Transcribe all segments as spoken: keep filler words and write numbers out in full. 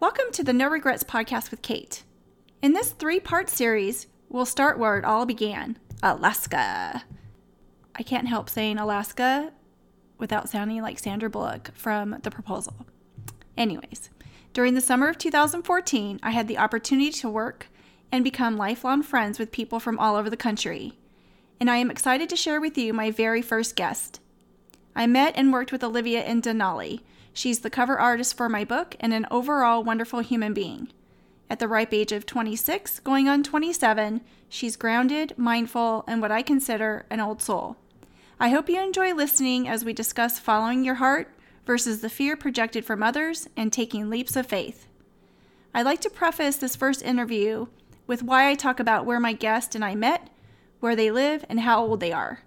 Welcome to the No Regrets Podcast with Kate. In this three-part series, we'll start where it all began, Alaska. I can't help saying Alaska without sounding like Sandra Bullock from The Proposal. Anyways, during the summer of two thousand fourteen, I had the opportunity to work and become lifelong friends with people from all over the country. And I am excited to share with you my very first guest. I met and worked with Olivia in Denali. She's the cover artist for my book and an overall wonderful human being. At the ripe age of twenty-six, going on twenty-seven, she's grounded, mindful, and what I consider an old soul. I hope you enjoy listening as we discuss following your heart versus the fear projected from others and taking leaps of faith. I'd like to preface this first interview with why I talk about where my guest and I met, where they live, and how old they are.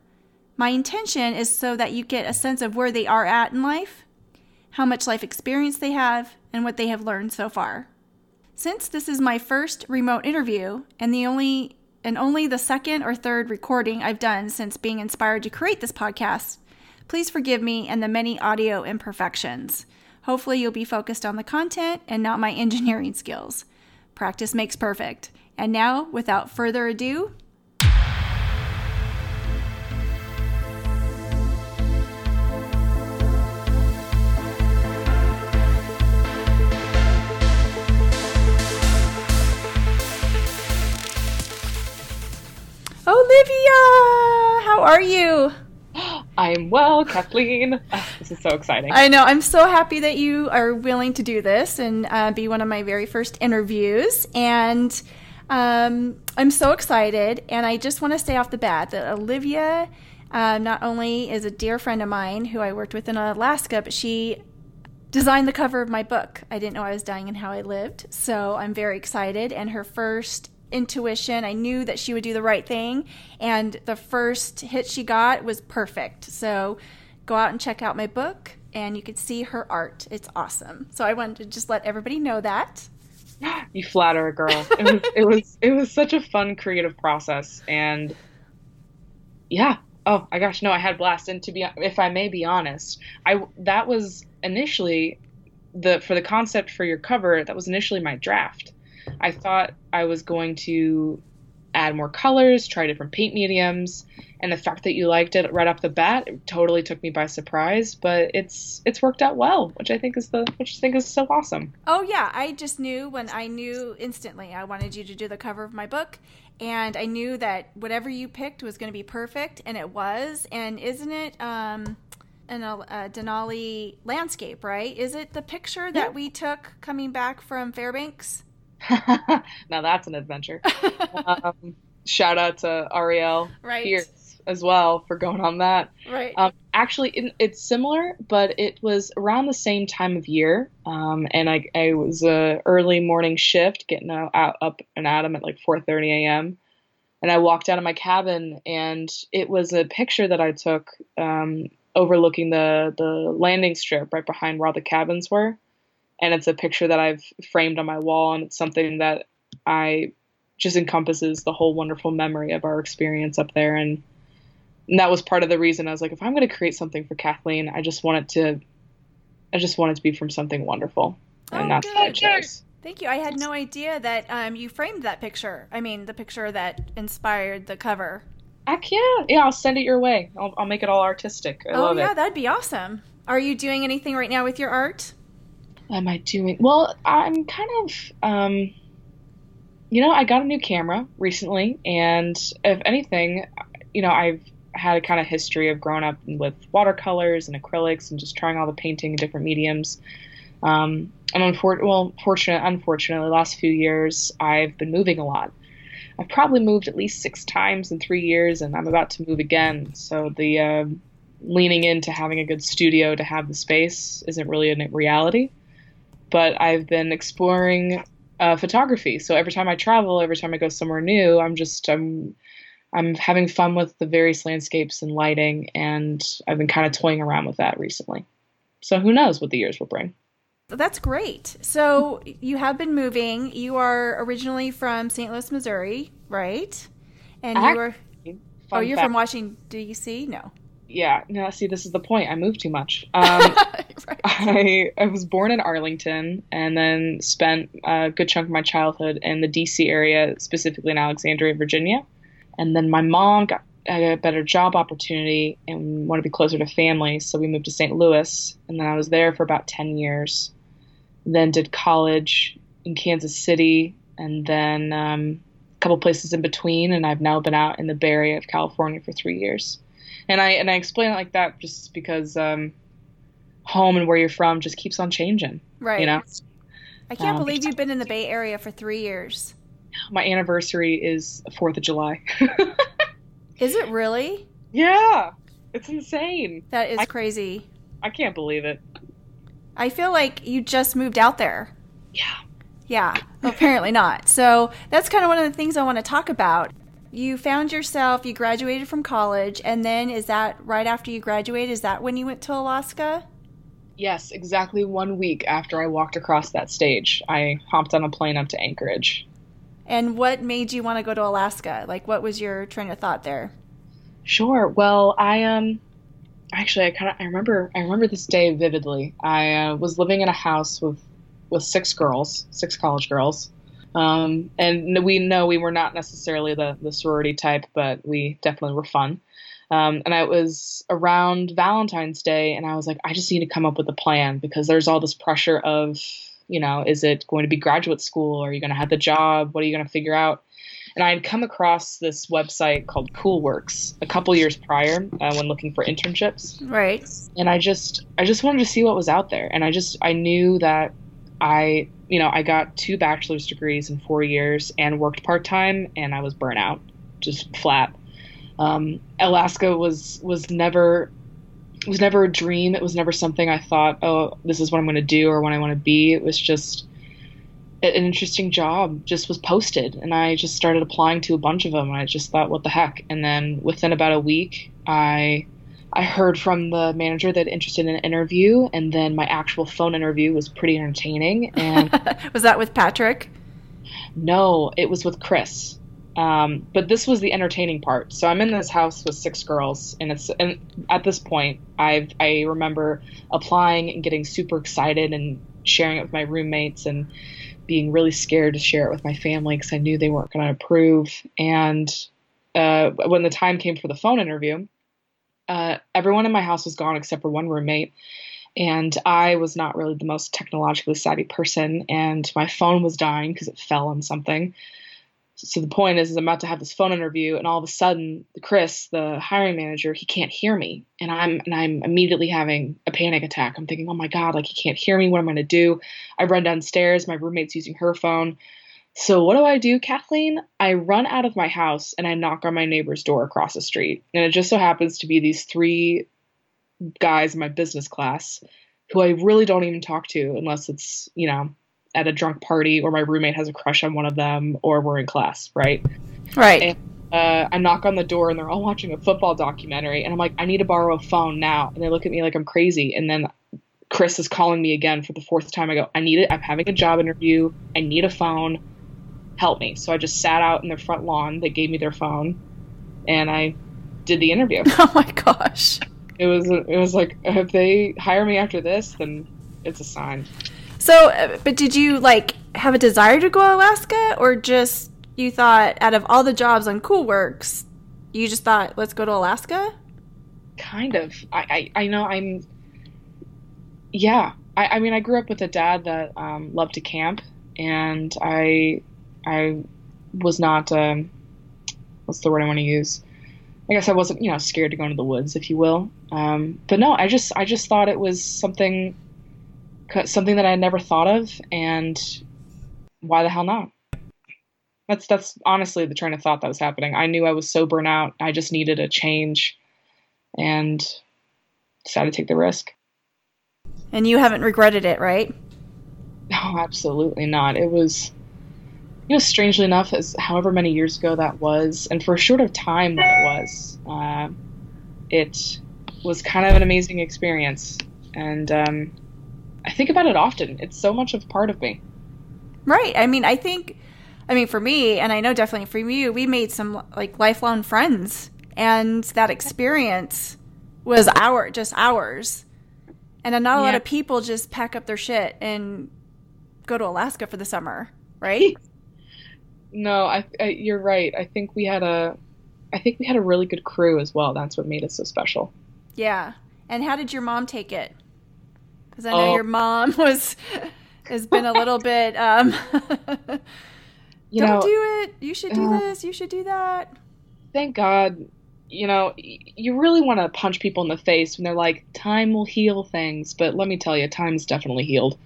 My intention is so that you get a sense of where they are at in life, how much life experience they have, and what they have learned so far. Since this is my first remote interview, and the only and only the second or third recording I've done since being inspired to create this podcast, please forgive me and the many audio imperfections. Hopefully you'll be focused on the content and not my engineering skills. Practice makes perfect. And now, without further ado, Olivia, how are you? I'm well, Kathleen. Oh, this is so exciting. I know. I'm so happy that you are willing to do this and uh, be one of my very first interviews. And um, I'm so excited. And I just want to say off the bat that Olivia uh, not only is a dear friend of mine who I worked with in Alaska, but she designed the cover of my book, I Didn't Know I Was Dying and How I Lived. So I'm very excited. And her first intuition, I knew that she would do the right thing, and the first hit she got was perfect. So go out and check out my book and you could see her art. It's awesome. So I wanted to just let everybody know that. You flatter a girl. It was it was it was such a fun creative process, and yeah. Oh my gosh, no, I had a blast. And to be if I may be honest, I that was initially the for the concept for your cover, that was initially my draft. I thought I was going to add more colors, try different paint mediums, and the fact that you liked it right off the bat, it totally took me by surprise, but it's it's worked out well, which I think is the which I think is so awesome. Oh yeah, I just knew when I knew instantly I wanted you to do the cover of my book, and I knew that whatever you picked was going to be perfect, and it was. And isn't it um an uh, Denali landscape, right? Is it the picture that yeah. we took coming back from Fairbanks? Now that's an adventure. Um, shout out to Ariel right. Pierce as well for going on that. Right. Um, actually, it, it's similar, but it was around the same time of year, um, and I, I was a early morning shift, getting out up and at 'em at like four thirty a.m. And I walked out of my cabin, and it was a picture that I took um, overlooking the the landing strip right behind where all the cabins were. And it's a picture that I've framed on my wall, and it's something that I just encompasses the whole wonderful memory of our experience up there. And, and that was part of the reason I was like, if I'm going to create something for Kathleen, I just want it to, I just want it to be from something wonderful. And oh, that's good, what I chose. Good. Thank you. I had no idea that um, you framed that picture. I mean, the picture that inspired the cover. Heck yeah. Yeah, I'll send it your way. I'll, I'll make it all artistic. I oh, love yeah, it. Oh, yeah, that'd be awesome. Are you doing anything right now with your art? What am I doing? Well, I'm kind of, um, you know, I got a new camera recently, and if anything, you know, I've had a kind of history of growing up with watercolors and acrylics and just trying all the painting in different mediums. Um, and unfor- well, fortunate, unfortunately, the last few years, I've been moving a lot. I've probably moved at least six times in three years, and I'm about to move again. So the uh, leaning into having a good studio to have the space isn't really a reality. But I've been exploring uh, photography. So every time I travel, every time I go somewhere new, I'm just I'm I'm having fun with the various landscapes and lighting, and I've been kind of toying around with that recently. So who knows what the years will bring. That's great. So you have been moving. You are originally from Saint Louis, Missouri, right? And you are Oh, you're fact. From Washington D C? No. Yeah. No, see, this is the point. I move too much. Um Right. I, I was born in Arlington and then spent a good chunk of my childhood in the D C area, specifically in Alexandria, Virginia. And then my mom got a better job opportunity and wanted to be closer to family, so we moved to Saint Louis. And then I was there for about ten years, then did college in Kansas City, and then um, a couple places in between. And I've now been out in the Bay Area of California for three years. And I and I explain it like that just because um, home and where you're from just keeps on changing. Right. You know? I can't um, believe you've been in the Bay Area for three years. My anniversary is fourth of July. Is it really? Yeah. It's insane. That is I, crazy. I can't believe it. I feel like you just moved out there. Yeah. Yeah. Apparently not. So that's kind of one of the things I want to talk about. You found yourself, you graduated from college, and then is that right after you graduated, is that when you went to Alaska? Yes, exactly one week after I walked across that stage, I hopped on a plane up to Anchorage. And what made you want to go to Alaska? Like, what was your train of thought there? Sure. Well, I um, actually, I kind of I remember I remember this day vividly. I uh, was living in a house with with six girls, six college girls. Um, and we know we were not necessarily the, the sorority type, but we definitely were fun. Um, and I was around Valentine's Day and I was like, I just need to come up with a plan because there's all this pressure of, you know, is it going to be graduate school? Are you going to have the job? What are you going to figure out? And I had come across this website called CoolWorks a couple years prior uh, when looking for internships. Right. And I just, I just wanted to see what was out there. And I just, I knew that I, you know, I got two bachelor's degrees in four years and worked part-time and I was burnt out, just flat. Um, Alaska was, was never, was never a dream. It was never something I thought, oh, this is what I'm going to do or what I want to be. It was just an interesting job just was posted. And I just started applying to a bunch of them. And I just thought, what the heck? And then within about a week, I I heard from the manager that interested in an interview, and then my actual phone interview was pretty entertaining. And was that with Patrick? No, it was with Chris. Um, but this was the entertaining part. So I'm in this house with six girls, and it's and at this point, I I remember applying and getting super excited and sharing it with my roommates and being really scared to share it with my family because I knew they weren't going to approve. And uh, when the time came for the phone interview, Uh, everyone in my house was gone except for one roommate, and I was not really the most technologically savvy person, and my phone was dying because it fell on something. So the point is, is I'm about to have this phone interview, and all of a sudden, Chris, the hiring manager, he can't hear me, and I'm and I'm immediately having a panic attack. I'm thinking, oh my God, like he can't hear me. What am I gonna do? I run downstairs. My roommate's using her phone. So what do I do, Kathleen? I run out of my house and I knock on my neighbor's door across the street. And it just so happens to be these three guys in my business class who I really don't even talk to unless it's, you know, at a drunk party or my roommate has a crush on one of them or we're in class, right? Right. And, uh, I knock on the door and they're all watching a football documentary. And I'm like, I need to borrow a phone now. And they look at me like I'm crazy. And then Chris is calling me again for the fourth time. I go, I need it. I'm having a job interview. I need a phone. Help me. So I just sat out in their front lawn. They gave me their phone and I did the interview. Oh my gosh. It was, it was like, if they hire me after this, then it's a sign. So, but did you like have a desire to go to Alaska or just you thought out of all the jobs on CoolWorks, you just thought, let's go to Alaska? Kind of. I, I, I know I'm, yeah. I, I mean, I grew up with a dad that um, loved to camp and I I was not, um, what's the word I want to use? I guess I wasn't, you know, scared to go into the woods, if you will. Um, but no, I just, I just thought it was something, something that I had never thought of and why the hell not? That's, that's honestly the train of thought that was happening. I knew I was so burnt out. I just needed a change and decided to take the risk. And you haven't regretted it, right? No, absolutely not. It was... You know, strangely enough, as however many years ago that was, and for a short of time that it was, uh, it was kind of an amazing experience. And um, I think about it often. It's so much of a part of me. Right. I mean, I think, I mean, for me, and I know definitely for you, we made some like lifelong friends. And that experience was our, just ours. And not a lot yeah. of people just pack up their shit and go to Alaska for the summer, right? No, I, I, you're right. I think we had a, I think we had a really good crew as well. That's what made us so special. Yeah. And how did your mom take it? Because I know oh. your mom was has been a little bit. Um, you Don't know, do it. You should do uh, this. You should do that. Thank God. You know, you really want to punch people in the face when they're like, time will heal things. But let me tell you, time's definitely healed.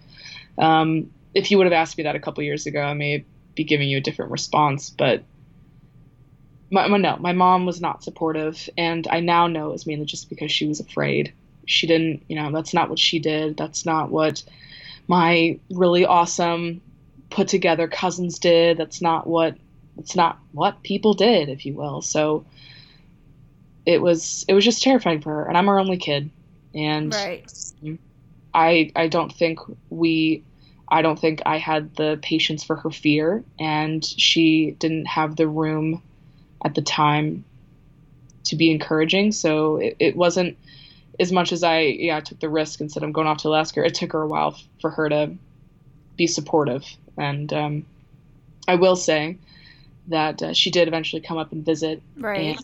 Um, if you would have asked me that a couple years ago, I may be giving you a different response. But my, my, no, my mom was not supportive. And I now know it was mainly just because she was afraid. She didn't, you know, that's not what she did. That's not what my really awesome put together cousins did. That's not what, it's not what people did, if you will. So it was it was just terrifying for her, and I'm her only kid, and right. I I don't think we I don't think I had the patience for her fear, and she didn't have the room at the time to be encouraging. So it, it wasn't as much as I yeah I took the risk and said I'm going off to Alaska. It took her a while for her to be supportive, and um, I will say that uh, she did eventually come up and visit. Right. And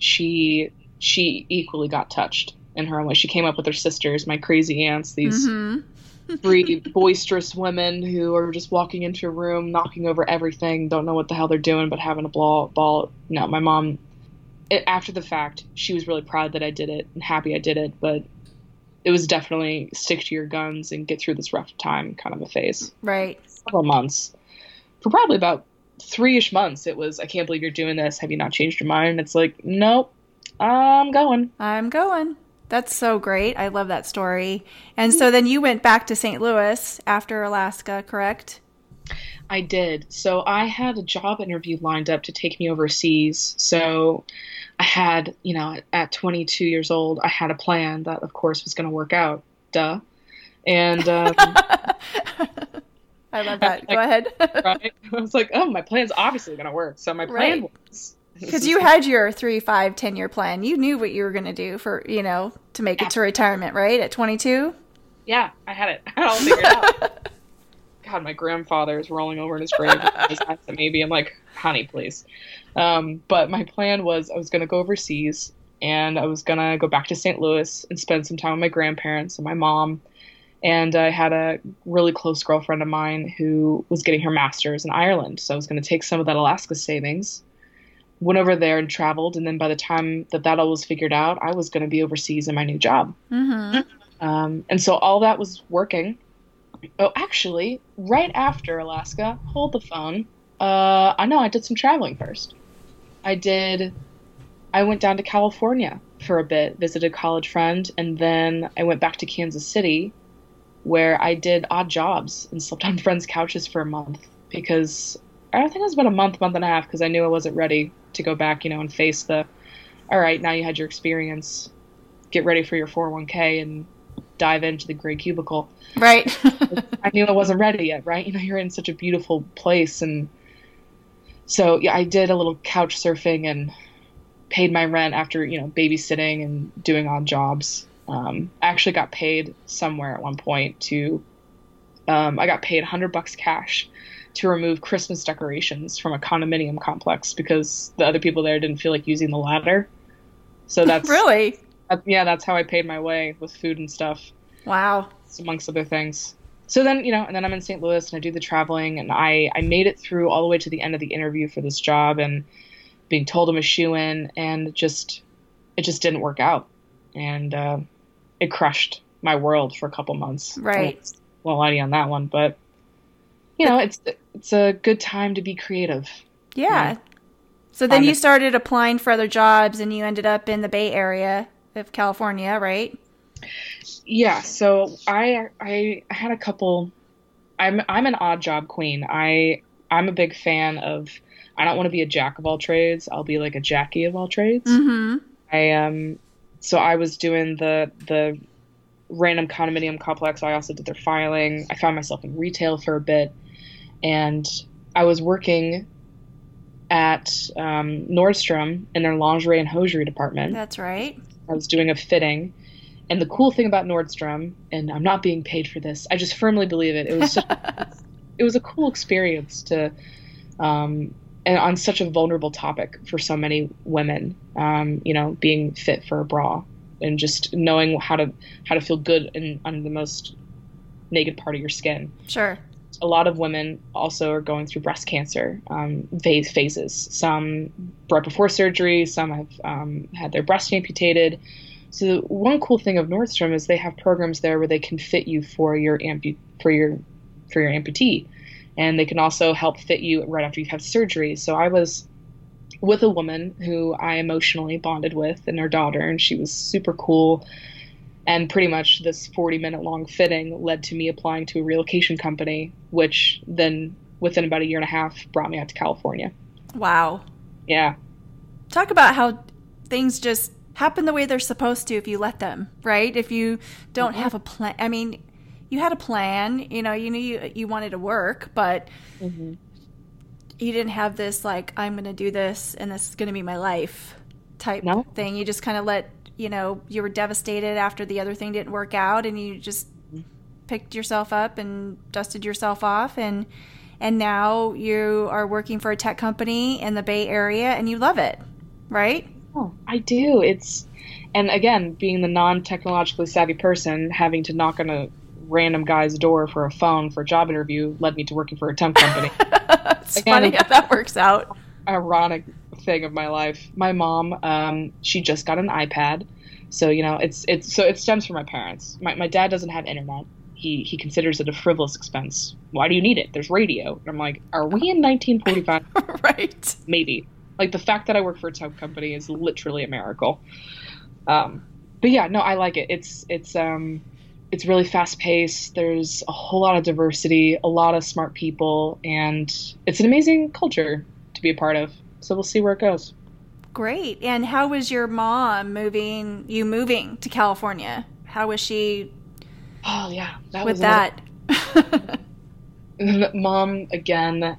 She she equally got touched in her own way. She came up with her sisters, my crazy aunts, these mm-hmm. three boisterous women who are just walking into a room, knocking over everything, don't know what the hell they're doing, but having a ball. ball. No, my mom, it, after the fact, she was really proud that I did it and happy I did it, but it was definitely stick to your guns and get through this rough time kind of a phase. Right. Several months. For probably about three-ish months it was, I can't believe you're doing this, have you not changed your mind? It's like, nope, I'm going. I'm going. That's so great. I love that story. And so then you went back to Saint Louis after Alaska, correct? I did. So I had a job interview lined up to take me overseas. So I had, you know, at twenty-two years old, I had a plan that, of course, was going to work out. Duh. And um I love that. Go ahead. Right? I was like, oh, my plan's obviously going to work. So my plan right. was. Because you had your three, five, ten-year plan. You knew what you were going to do for, you know, to make yeah. it to retirement, right? At twenty-two? Yeah, I had it. I had it all figured out. God, my grandfather is rolling over in his grave. Maybe I'm like, honey, please. Um, but my plan was I was going to go overseas and I was going to go back to Saint Louis and spend some time with my grandparents and my mom. And I had a really close girlfriend of mine who was getting her master's in Ireland. So I was going to take some of that Alaska savings, went over there and traveled. And then by the time that that all was figured out, I was going to be overseas in my new job. Mm-hmm. Um, and so all that was working. Oh, actually, right after Alaska, hold the phone. Uh, I know I did some traveling first. I did. I went down to California for a bit, visited a college friend, and then I went back to Kansas City, where I did odd jobs and slept on friends' couches for a month because I don't think it was about a month, month and a half because I knew I wasn't ready to go back, you know, and face the, all right, now you had your experience, get ready for your four oh one k and dive into the gray cubicle. Right. I knew I wasn't ready yet, right? You know, you're in such a beautiful place. And so yeah, I did a little couch surfing and paid my rent after, you know, babysitting and doing odd jobs. Um, I actually got paid somewhere at one point to, um, I got paid a hundred bucks cash to remove Christmas decorations from a condominium complex because the other people there didn't feel like using the ladder. So that's really, uh, yeah, that's how I paid my way with food and stuff. Wow. Amongst other things. So then, you know, and then I'm in Saint Louis and I do the traveling and I, I made it through all the way to the end of the interview for this job and being told I'm a shoo-in and just, it just didn't work out. And, uh, it crushed my world for a couple months. Right. I won't lie to you on that one, but you know, it's it's a good time to be creative. Yeah. You know? So then you started applying for other jobs, and you ended up in the Bay Area of California, right? Yeah. So I I had a couple. I'm I'm an odd job queen. I I'm a big fan of. I don't want to be a jack of all trades. I'll be like a Jackie of all trades. Mm-hmm. I am. Um, So I was doing the the random condominium complex. I also did their filing. I found myself in retail for a bit. And I was working at um, Nordstrom in their lingerie and hosiery department. That's right. I was doing a fitting. And the cool thing about Nordstrom, and I'm not being paid for this, I just firmly believe it. It was such a, it was a cool experience to, um, and on such a vulnerable topic for so many women, um, you know, being fit for a bra and just knowing how to how to feel good in on the most naked part of your skin. Sure. A lot of women also are going through breast cancer um, phase, phases. Some right before surgery, some have um, had their breast amputated. So one cool thing of Nordstrom is they have programs there where they can fit you for your ampu- for your for your amputee, and they can also help fit you right after you've had surgery. So I was with a woman who I emotionally bonded with, and her daughter, and she was super cool. And pretty much this forty-minute long fitting led to me applying to a relocation company, which then within about a year and a half brought me out to California. Wow. Yeah. Talk about how things just happen the way they're supposed to if you let them, right? If you don't mm-hmm. have a plan. I mean, you had a plan, you know, you knew you, you wanted to work, but mm-hmm. you didn't have this like, I'm going to do this and this is going to be my life type no. thing. You just kind of let... You know, you were devastated after the other thing didn't work out, and you just picked yourself up and dusted yourself off, and and now you are working for a tech company in the Bay Area, and you love it, right? Oh, I do. It's, and again, being the non-technologically savvy person, having to knock on a random guy's door for a phone for a job interview led me to working for a temp company. It's again, funny how that works out. Ironic thing of my life. My mom, um, she just got an iPad. So, you know, it's, it's, so it stems from my parents. My, my dad doesn't have internet. He, he considers it a frivolous expense. Why do you need it? There's radio. And I'm like, are we in nineteen forty-five? Right. Maybe. Like the fact that I work for a tech company is literally a miracle. Um, but yeah, no, I like it. It's, it's, um, it's really fast paced. There's a whole lot of diversity, a lot of smart people, and it's an amazing culture to be a part of. So we'll see where it goes. Great. And how was your mom moving, you moving to California? How was she oh, yeah, that with was that? Of... Mom, again,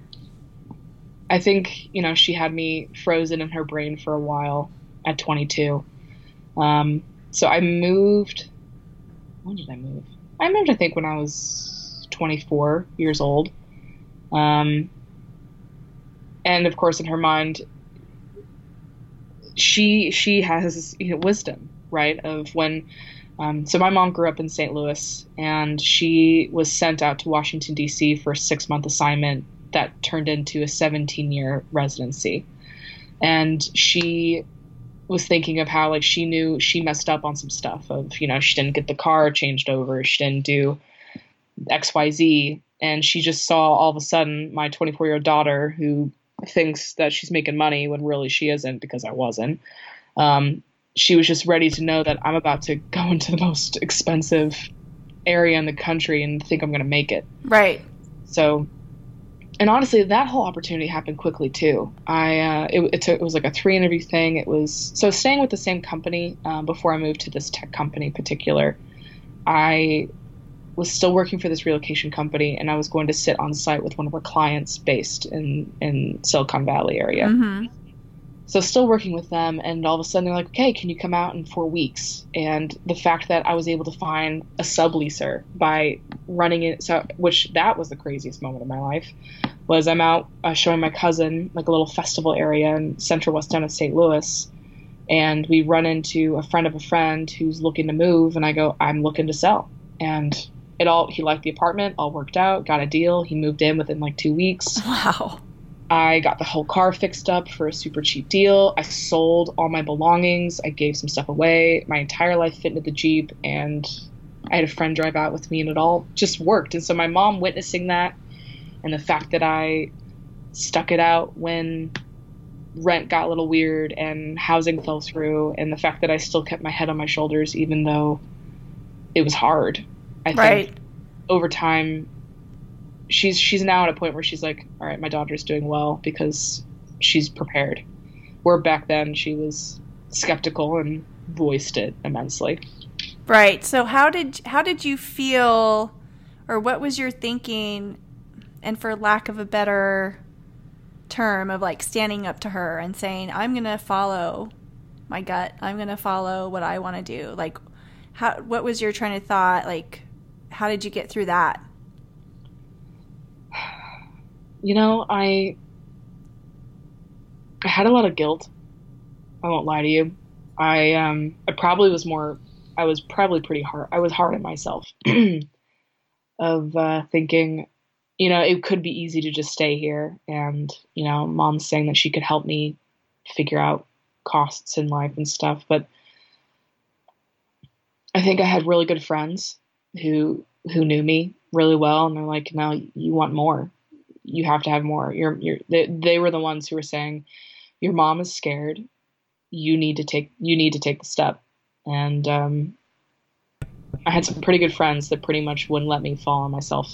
I think, you know, she had me frozen in her brain for a while at twenty-two. Um, so I moved, when did I move? I moved, I think, when I was twenty-four years old. Um And of course, in her mind, she she has, you know, wisdom, right? Of when, um, so my mom grew up in Saint Louis, and she was sent out to Washington D C for a six month assignment that turned into a seventeen year residency. And she was thinking of how, like, she knew she messed up on some stuff. Of, you know, she didn't get the car changed over, she didn't do X Y Z, and she just saw all of a sudden my twenty-four year old daughter who thinks that she's making money when really she isn't, because I wasn't. Um, she was just ready to know that I'm about to go into the most expensive area in the country and think I'm going to make it. Right. So, and honestly, that whole opportunity happened quickly too. I, uh, it, it, took, it was like a three interview thing. It was, so staying with the same company, um, before I moved to this tech company in particular, I was still working for this relocation company, and I was going to sit on site with one of our clients based in, in Silicon Valley area. Mm-hmm. So still working with them, and all of a sudden they're like, okay, can you come out in four weeks? And the fact that I was able to find a subleaser by running it, so, which that was the craziest moment of my life, was I'm out uh, showing my cousin like a little festival area in Central West End of Saint Louis, and we run into a friend of a friend who's looking to move, and I go, I'm looking to sell. And It all, he liked the apartment, all worked out, got a deal. He moved in within like two weeks. Wow. I got the whole car fixed up for a super cheap deal. I sold all my belongings. I gave some stuff away. My entire life fit into the Jeep, and I had a friend drive out with me, and it all just worked. And so my mom witnessing that, and the fact that I stuck it out when rent got a little weird and housing fell through, and the fact that I still kept my head on my shoulders even though it was hard. I right. think over time, she's she's now at a point where she's like, all right, my daughter's doing well because she's prepared. Where back then she was skeptical and voiced it immensely. Right. So how did how did you feel, or what was your thinking, and for lack of a better term, of like standing up to her and saying, I'm going to follow my gut. I'm going to follow what I want to do. Like, How, what was your train of thought? Like, how did you get through that? You know, I, I had a lot of guilt. I won't lie to you. I, um, I probably was more, I was probably pretty hard. I was hard on myself of, uh, thinking, you know, it could be easy to just stay here. And, you know, Mom's saying that she could help me figure out costs in life and stuff. But I think I had really good friends who, who knew me really well. And they're like, no, you want more. You have to have more. You're, you're, they, they were the ones who were saying, your mom is scared. You need to take, you need to take the step. And, um, I had some pretty good friends that pretty much wouldn't let me fall on myself.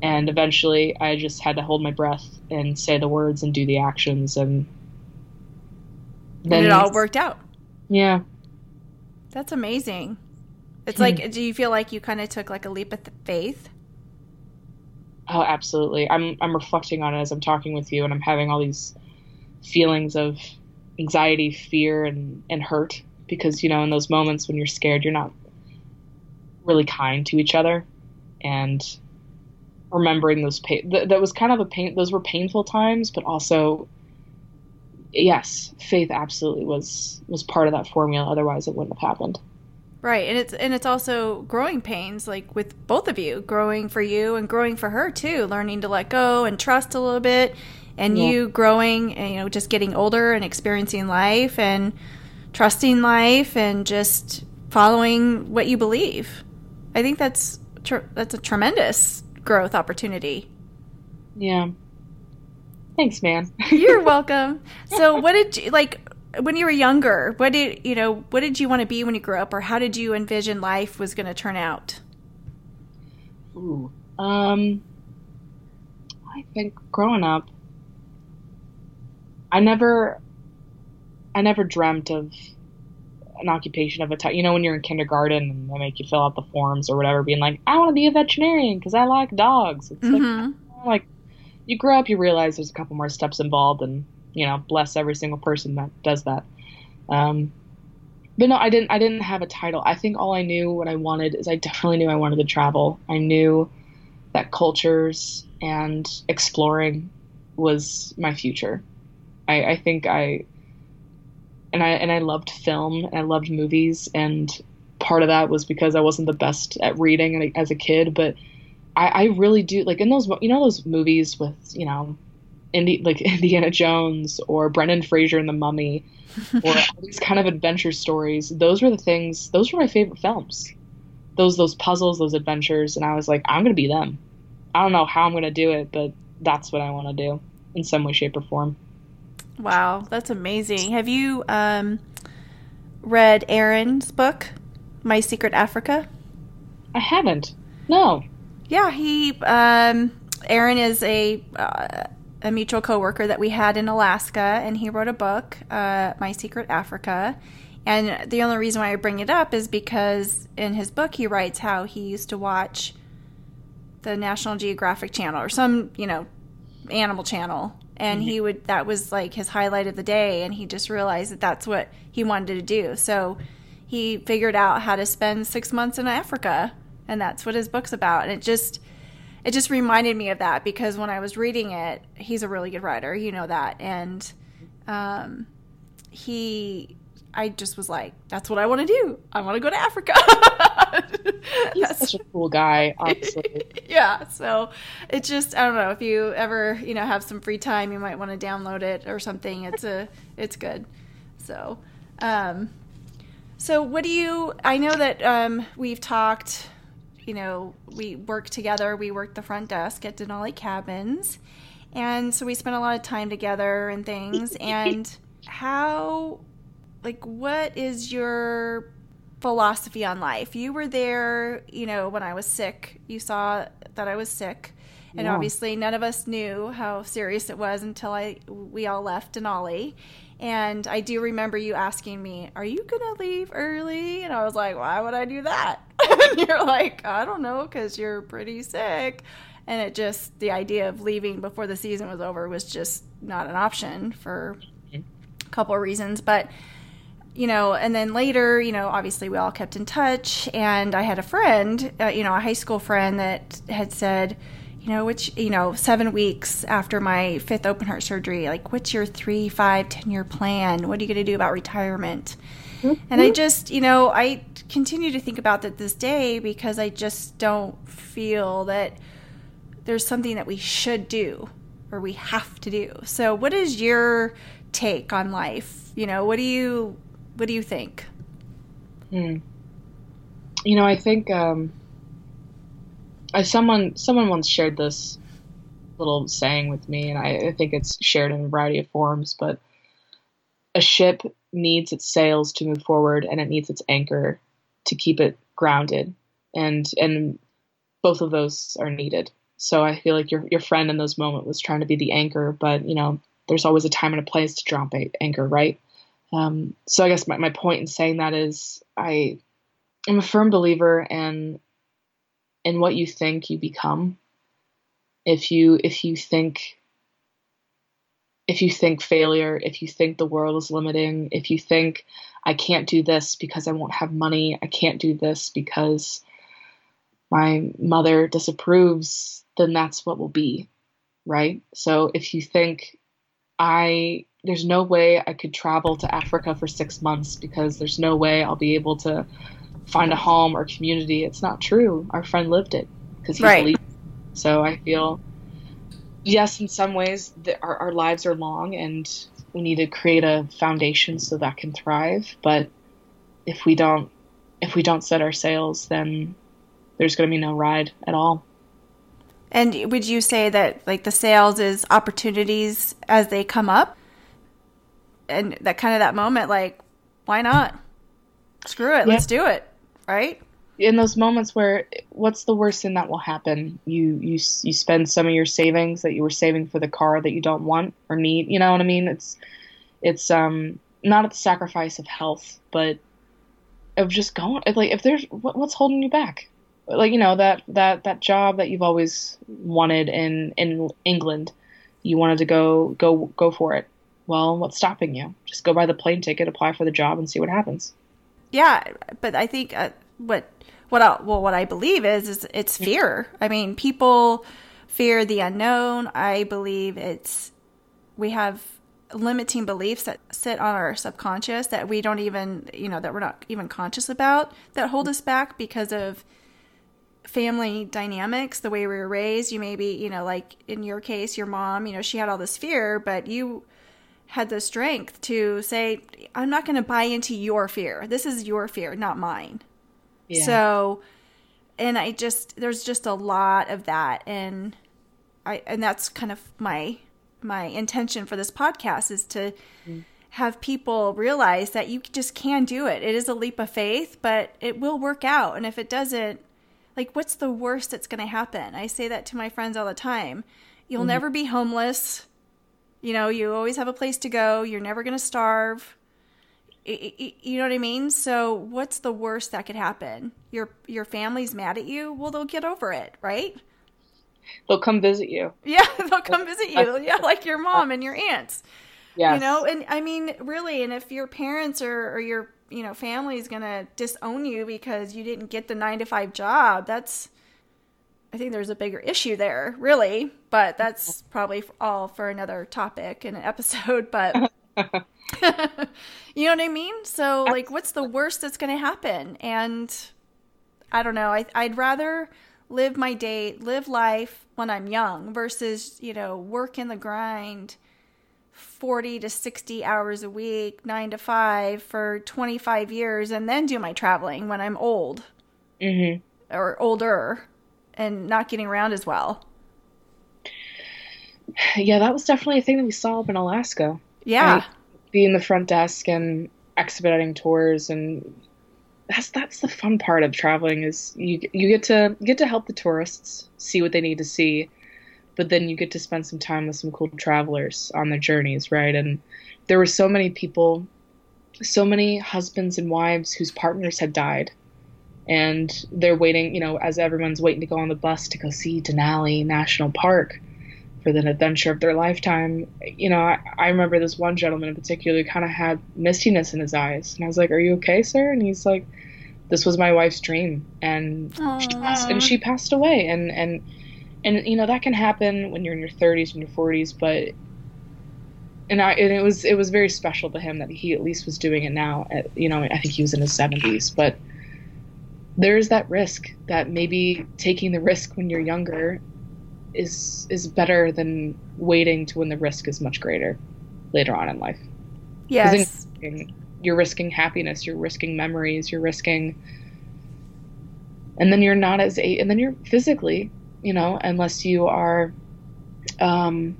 And eventually I just had to hold my breath and say the words and do the actions. And then and it all worked out. Yeah. That's amazing. It's hmm. like, do you feel like you kind of took like a leap of faith? Oh, absolutely. I'm, I'm reflecting on it as I'm talking with you, and I'm having all these feelings of anxiety, fear, and, and hurt, because, you know, in those moments when you're scared, you're not really kind to each other. And remembering those pain, th- that was kind of a pain. Those were painful times, but also, yes, faith absolutely was, was part of that formula. Otherwise it wouldn't have happened. Right. And it's, and it's also growing pains, like with both of you, growing for you and growing for her too, learning to let go and trust a little bit, and yeah. you growing and, you know, just getting older and experiencing life and trusting life and just following what you believe. I think that's, tr- that's a tremendous growth opportunity. Yeah. Thanks, man. You're welcome. So what did you, like, when you were younger, what did, you know, what did you want to be when you grew up, or how did you envision life was going to turn out? Ooh, um, I think growing up, I never, I never dreamt of an occupation of a type. You know, when you're in kindergarten and they make you fill out the forms or whatever, being like, I want to be a veterinarian because I like dogs. It's mm-hmm. like, like, you grow up, you realize there's a couple more steps involved, and, you know, bless every single person that does that. Um, but no, I didn't, I didn't have a title. I think all I knew what I wanted is I definitely knew I wanted to travel. I knew that cultures and exploring was my future. I, I think I, and I, and I loved film and I loved movies. And part of that was because I wasn't the best at reading as a kid, but I, I really do like in those, you know, those movies with, you know, Indi- like Indiana Jones or Brendan Fraser and The Mummy or all these kind of adventure stories. Those were the things, those were my favorite films. Those, those puzzles, those adventures. And I was like, I'm going to be them. I don't know how I'm going to do it, but that's what I want to do in some way, shape, or form. Wow. That's amazing. Have you, um, read Aaron's book, My Secret Africa? I haven't. No. Yeah. He, um, Aaron is a, uh, a mutual coworker that we had in Alaska, and he wrote a book, uh, My Secret Africa. And the only reason why I bring it up is because in his book, he writes how he used to watch the National Geographic Channel or some, you know, animal channel. And mm-hmm. he would, that was like his highlight of the day. And he just realized that that's what he wanted to do. So he figured out how to spend six months in Africa. And that's what his book's about. And it just, It just reminded me of that, because when I was reading it, he's a really good writer, you know that. And um, he, I just was like, that's what I want to do. I want to go to Africa. He's that's, such a cool guy, honestly. Yeah, so it just, I don't know, if you ever, you know, have some free time, you might want to download it or something. It's a, it's good. So, um, so what do you, I know that um, we've talked, you know, we worked together. We worked the front desk at Denali Cabins. And so we spent a lot of time together and things. And how, like, what is your philosophy on life? You were there, you know, when I was sick. You saw that I was sick. And yeah. obviously none of us knew how serious it was until I we all left Denali. And I do remember you asking me, are you going to leave early? And I was like, why would I do that? And you're like, I don't know, because you're pretty sick. And it just, the idea of leaving before the season was over was just not an option for a couple of reasons. But you know, and then later, you know, obviously we all kept in touch. And I had a friend, uh, you know, a high school friend that had said, you know, which, you know, seven weeks after my fifth open heart surgery, like, what's your three, five, ten year plan? What are you going to do about retirement? Mm-hmm. And I just, you know, I continue to think about that this day, because I just don't feel that there's something that we should do or we have to do. So what is your take on life? You know, what do you, what do you think? Hmm. You know, I think, um, As someone someone once shared this little saying with me, and I, I think it's shared in a variety of forms, but a ship needs its sails to move forward, and it needs its anchor to keep it grounded. And and both of those are needed. So I feel like your your friend in this moment was trying to be the anchor, but, you know, there's always a time and a place to drop a, anchor, right? Um, so I guess my, my point in saying that is I am a firm believer in... and what you think you become. If you, if you think, if you think failure, if you think the world is limiting, if you think I can't do this because I won't have money, I can't do this because my mother disapproves, then that's what will be, right? So if you think I, there's no way I could travel to Africa for six months because there's no way I'll be able to find a home or community. It's not true. Our friend lived it because he right. believed it. So I feel, yes, in some ways the, our, our lives are long and we need to create a foundation so that can thrive. But if we don't, if we don't set our sails, then there's going to be no ride at all. And would you say that like the sails is opportunities as they come up? And that kind of that moment, like, why not? Screw it. Yeah. Let's do it. Right? In those moments where what's the worst thing that will happen? You, you, you spend some of your savings that you were saving for the car that you don't want or need. You know what I mean? It's, it's, um, not at the sacrifice of health, but of just going, like, if there's what, what's holding you back? Like, you know, that, that, that job that you've always wanted in, in England, you wanted to go, go, go for it. Well, what's stopping you? Just go buy the plane ticket, apply for the job and see what happens. Yeah, but I think uh, what what I, well what I believe is is it's fear. I mean, people fear the unknown. I believe it's we have limiting beliefs that sit on our subconscious that we don't even you know that we're not even conscious about that hold us back because of family dynamics, the way we were raised. You maybe you know like in your case, your mom, you know, she had all this fear, but you had the strength to say, I'm not going to buy into your fear. This is your fear, not mine. Yeah. So, and I just, there's just a lot of that. And I, and that's kind of my, my intention for this podcast is to mm. have people realize that you just can do it. It is a leap of faith, but it will work out. And if it doesn't, like, what's the worst that's going to happen? I say that to my friends all the time. You'll mm-hmm. never be homeless. You know, you always have a place to go. You're never going to starve. I, I, you know what I mean? So what's the worst that could happen? Your your family's mad at you? Well, they'll get over it, right? They'll come visit you. Yeah, they'll come visit you. Yeah, like your mom and your aunts. Yeah. You know, and I mean, really, and if your parents or, or your, you know, family's going to disown you because you didn't get the nine to five job, that's, I think there's a bigger issue there, really, but that's probably all for another topic in an episode, but you know what I mean? So, like, what's the worst that's going to happen? And I don't know. I, I'd rather live my day, live life when I'm young versus, you know, work in the grind forty to sixty hours a week, nine to five for twenty-five years, and then do my traveling when I'm old mm-hmm. or older. And not getting around as well. Yeah, that was definitely a thing that we saw up in Alaska. Yeah. I mean, being the front desk and expediting tours, and that's that's the fun part of traveling is you you get to get to help the tourists see what they need to see, but then you get to spend some time with some cool travelers on their journeys, right? And there were so many people, so many husbands and wives whose partners had died. And they're waiting, you know, as everyone's waiting to go on the bus to go see Denali National Park, for the adventure of their lifetime. You know, I, I remember this one gentleman in particular who kind of had mistiness in his eyes. And I was like, "Are you okay, sir?" And he's like, "This was my wife's dream. And she passed, and she passed away." And, and, and, you know, that can happen when you're in your thirties and your forties, but, and I, and it was, it was very special to him that he at least was doing it now at, you know, I think he was in his seventies, but there is that risk that maybe taking the risk when you're younger is is better than waiting to when the risk is much greater later on in life. Yes. In, you're risking happiness, you're risking memories, you're risking, and then you're not as a, and then you're physically, you know, unless you are, um,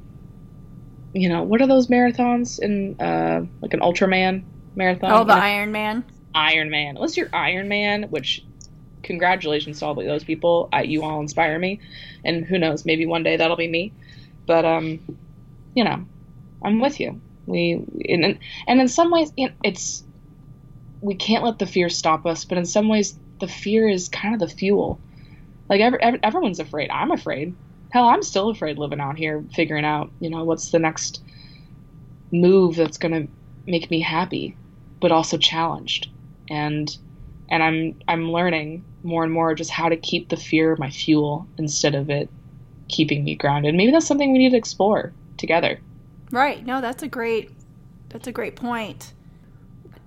you know, what are those marathons in, uh, like an Ultraman marathon? Oh, the Iron Man. Iron Man. Unless you're Iron Man, which, congratulations to all those people. I, you all inspire me, and who knows, maybe one day that'll be me. But um, you know, I'm with you. We and and in some ways, it's we can't let the fear stop us. But in some ways, the fear is kind of the fuel. Like every, every, everyone's afraid. I'm afraid. Hell, I'm still afraid living out here, figuring out, you know, what's the next move that's gonna make me happy, but also challenged. And and I'm I'm learning more and more just how to keep the fear my fuel instead of it keeping me grounded. Maybe that's something we need to explore together. Right. No, that's a great that's a great point.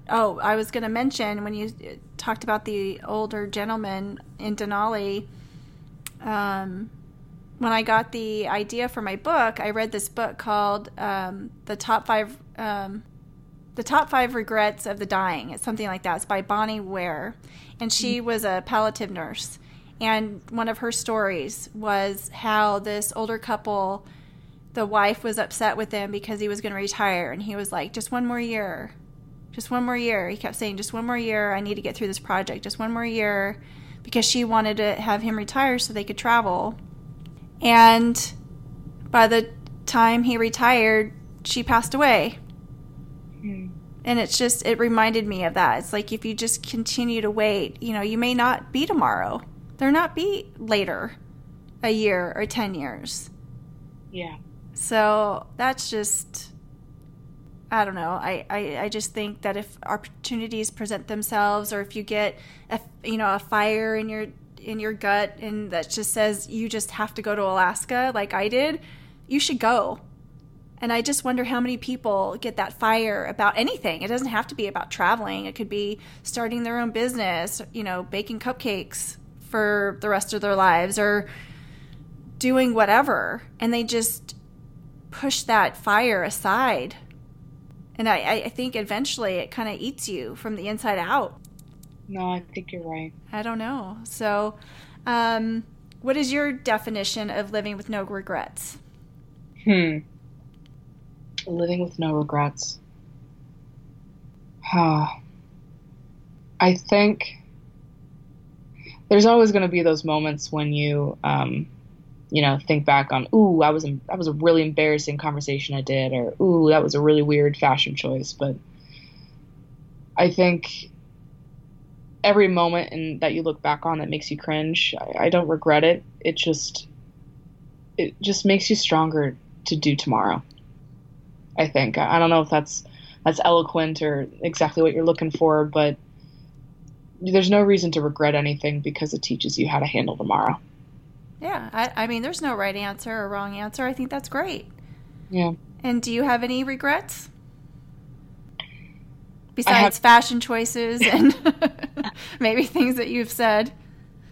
Oh, I was going to mention when you talked about the older gentleman in Denali, um, when I got the idea for my book, I read this book called um, The Top Five um, The Top Five Regrets of the Dying. It's something like that. It's by Bonnie Ware. And she was a palliative nurse. And one of her stories was how this older couple, the wife was upset with him because he was going to retire. And he was like, just one more year. Just one more year. He kept saying, just one more year. I need to get through this project. Just one more year. Because she wanted to have him retire so they could travel. And by the time he retired, she passed away. And it's just, it reminded me of that. It's like if you just continue to wait, you know, you may not be tomorrow. There not be later, a year or ten years. Yeah. So that's just, I don't know. I, I, I just think that if opportunities present themselves, or if you get, a, you know, a fire in your in your gut and that just says you just have to go to Alaska like I did, you should go. And I just wonder how many people get that fire about anything. It doesn't have to be about traveling. It could be starting their own business, you know, baking cupcakes for the rest of their lives or doing whatever. And they just push that fire aside. And I, I think eventually it kind of eats you from the inside out. No, I think you're right. I don't know. So um, what is your definition of living with no regrets? Hmm. Living with no regrets. Huh. I think there's always going to be those moments when you, um, you know, think back on, ooh, I was, that was a really embarrassing conversation I did, or ooh, that was a really weird fashion choice. But I think every moment in, that you look back on that makes you cringe, I, I don't regret it. It just, it just makes you stronger to do tomorrow. I think. I don't know if that's that's eloquent or exactly what you're looking for, but there's no reason to regret anything because it teaches you how to handle tomorrow. Yeah. I, I mean, there's no right answer or wrong answer. I think that's great. Yeah. And do you have any regrets? Besides have, fashion choices and maybe things that you've said.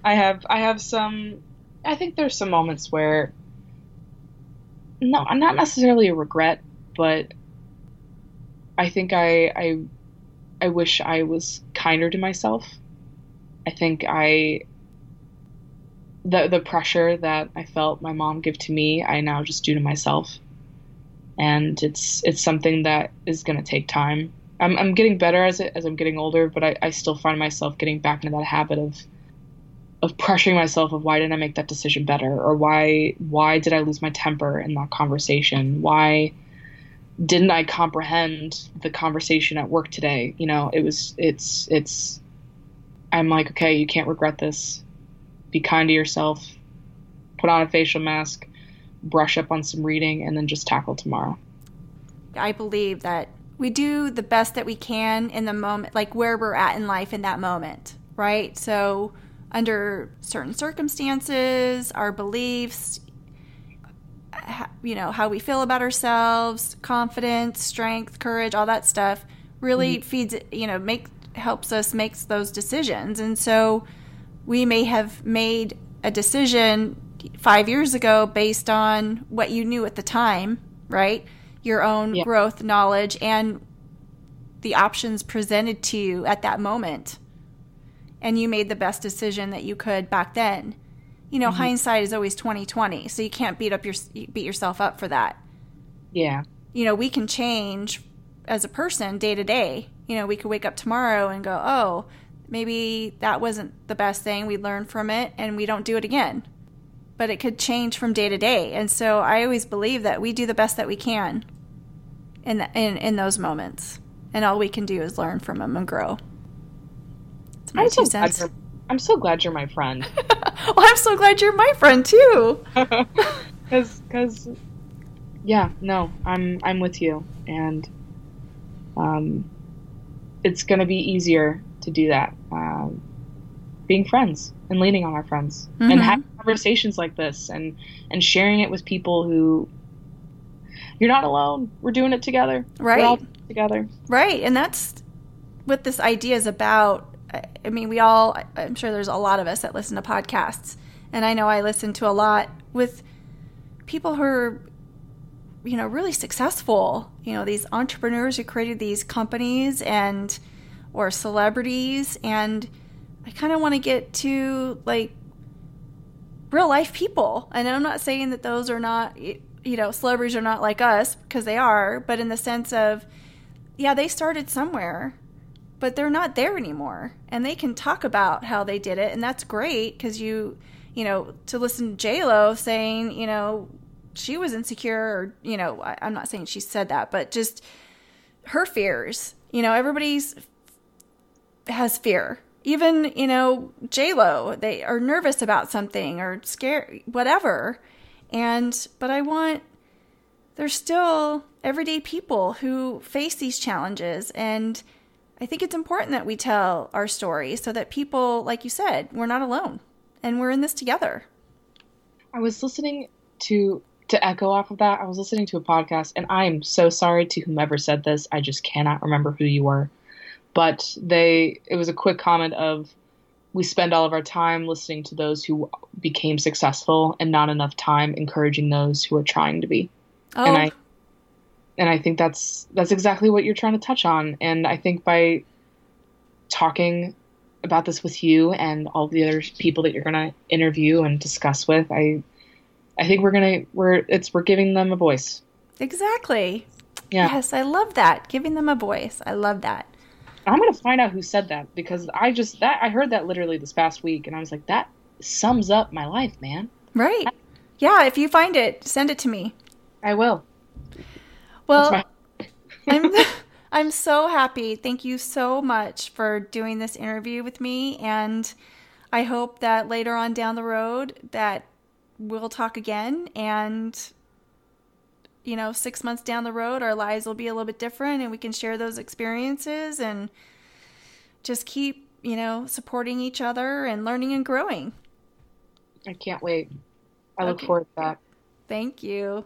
I have. I have some. I think there's some moments where, no, not necessarily a regret, but I think I, I I wish I was kinder to myself. I think I the the pressure that I felt my mom give to me, I now just do to myself, and it's it's something that is going to take time. I'm I'm getting better as it, as I'm getting older, but I, I still find myself getting back into that habit of of pressuring myself of why didn't I make that decision better, or why why did I lose my temper in that conversation? Why didn't I comprehend the conversation at work today? You know, it was, it's, it's, I'm like, okay, you can't regret this. Be kind to yourself, put on a facial mask, brush up on some reading, and then just tackle tomorrow. I believe that we do the best that we can in the moment, like where we're at in life in that moment, right? So under certain circumstances, our beliefs, you know, how we feel about ourselves, confidence, strength, courage, all that stuff really mm-hmm. feeds, you know, make helps us make those decisions. And so we may have made a decision five years ago based on what you knew at the time, right? Your own yeah. growth, knowledge, and the options presented to you at that moment. And you made the best decision that you could back then. You know, mm-hmm. hindsight is always twenty twenty, so you can't beat up your beat yourself up for that. Yeah. You know, we can change as a person day to day. You know, we could wake up tomorrow and go, oh, maybe that wasn't the best thing. We learned from it and we don't do it again. But it could change from day to day. And so I always believe that we do the best that we can in, the, in, in those moments. And all we can do is learn from them and grow. That's my I'm two so cents. I'm so glad you're my friend. Well, I'm so glad you're my friend too. Because, because, yeah, no, I'm I'm with you, and um, it's gonna be easier to do that. Uh, being friends and leaning on our friends mm-hmm. and having conversations like this, and and sharing it with people who you're not alone. We're doing it together. Right. We're all together. Right, and that's what this idea is about. I mean, we all, I'm sure there's a lot of us that listen to podcasts, and I know I listen to a lot with people who are, you know, really successful, you know, these entrepreneurs who created these companies and, or celebrities. And I kind of want to get to like real life people. And I'm not saying that those are not, you know, celebrities are not like us, because they are, but in the sense of, yeah, they started somewhere, but they're not there anymore, and they can talk about how they did it, and that's great, because you, you know, to listen to J-Lo saying, you know, she was insecure, or, you know, I, I'm not saying she said that, but just her fears, you know, everybody's has fear. Even, you know, J-Lo, they are nervous about something or scared, whatever, and, but I want, there's still everyday people who face these challenges, and I think it's important that we tell our story so that people, like you said, we're not alone and we're in this together. I was listening to, to echo off of that, I was listening to a podcast, and I am so sorry to whomever said this. I just cannot remember who you were, but they, it was a quick comment of, we spend all of our time listening to those who became successful and not enough time encouraging those who are trying to be. Oh. And I, And I think that's that's exactly what you're trying to touch on. And I think by talking about this with you and all the other people that you're going to interview and discuss with, I I think we're going to we're it's we're giving them a voice. Exactly. Yeah. Yes, I love that. Giving them a voice. I love that. I'm going to find out who said that, because I just that I heard that literally this past week, and I was like, that sums up my life, man. Right. I, yeah, if you find it, send it to me. I will. Well, I'm I'm so happy. Thank you so much for doing this interview with me, and I hope that later on down the road that we'll talk again, and you know, six months down the road our lives will be a little bit different, and we can share those experiences and just keep, you know, supporting each other and learning and growing. I can't wait. I okay. look forward to that. Thank you.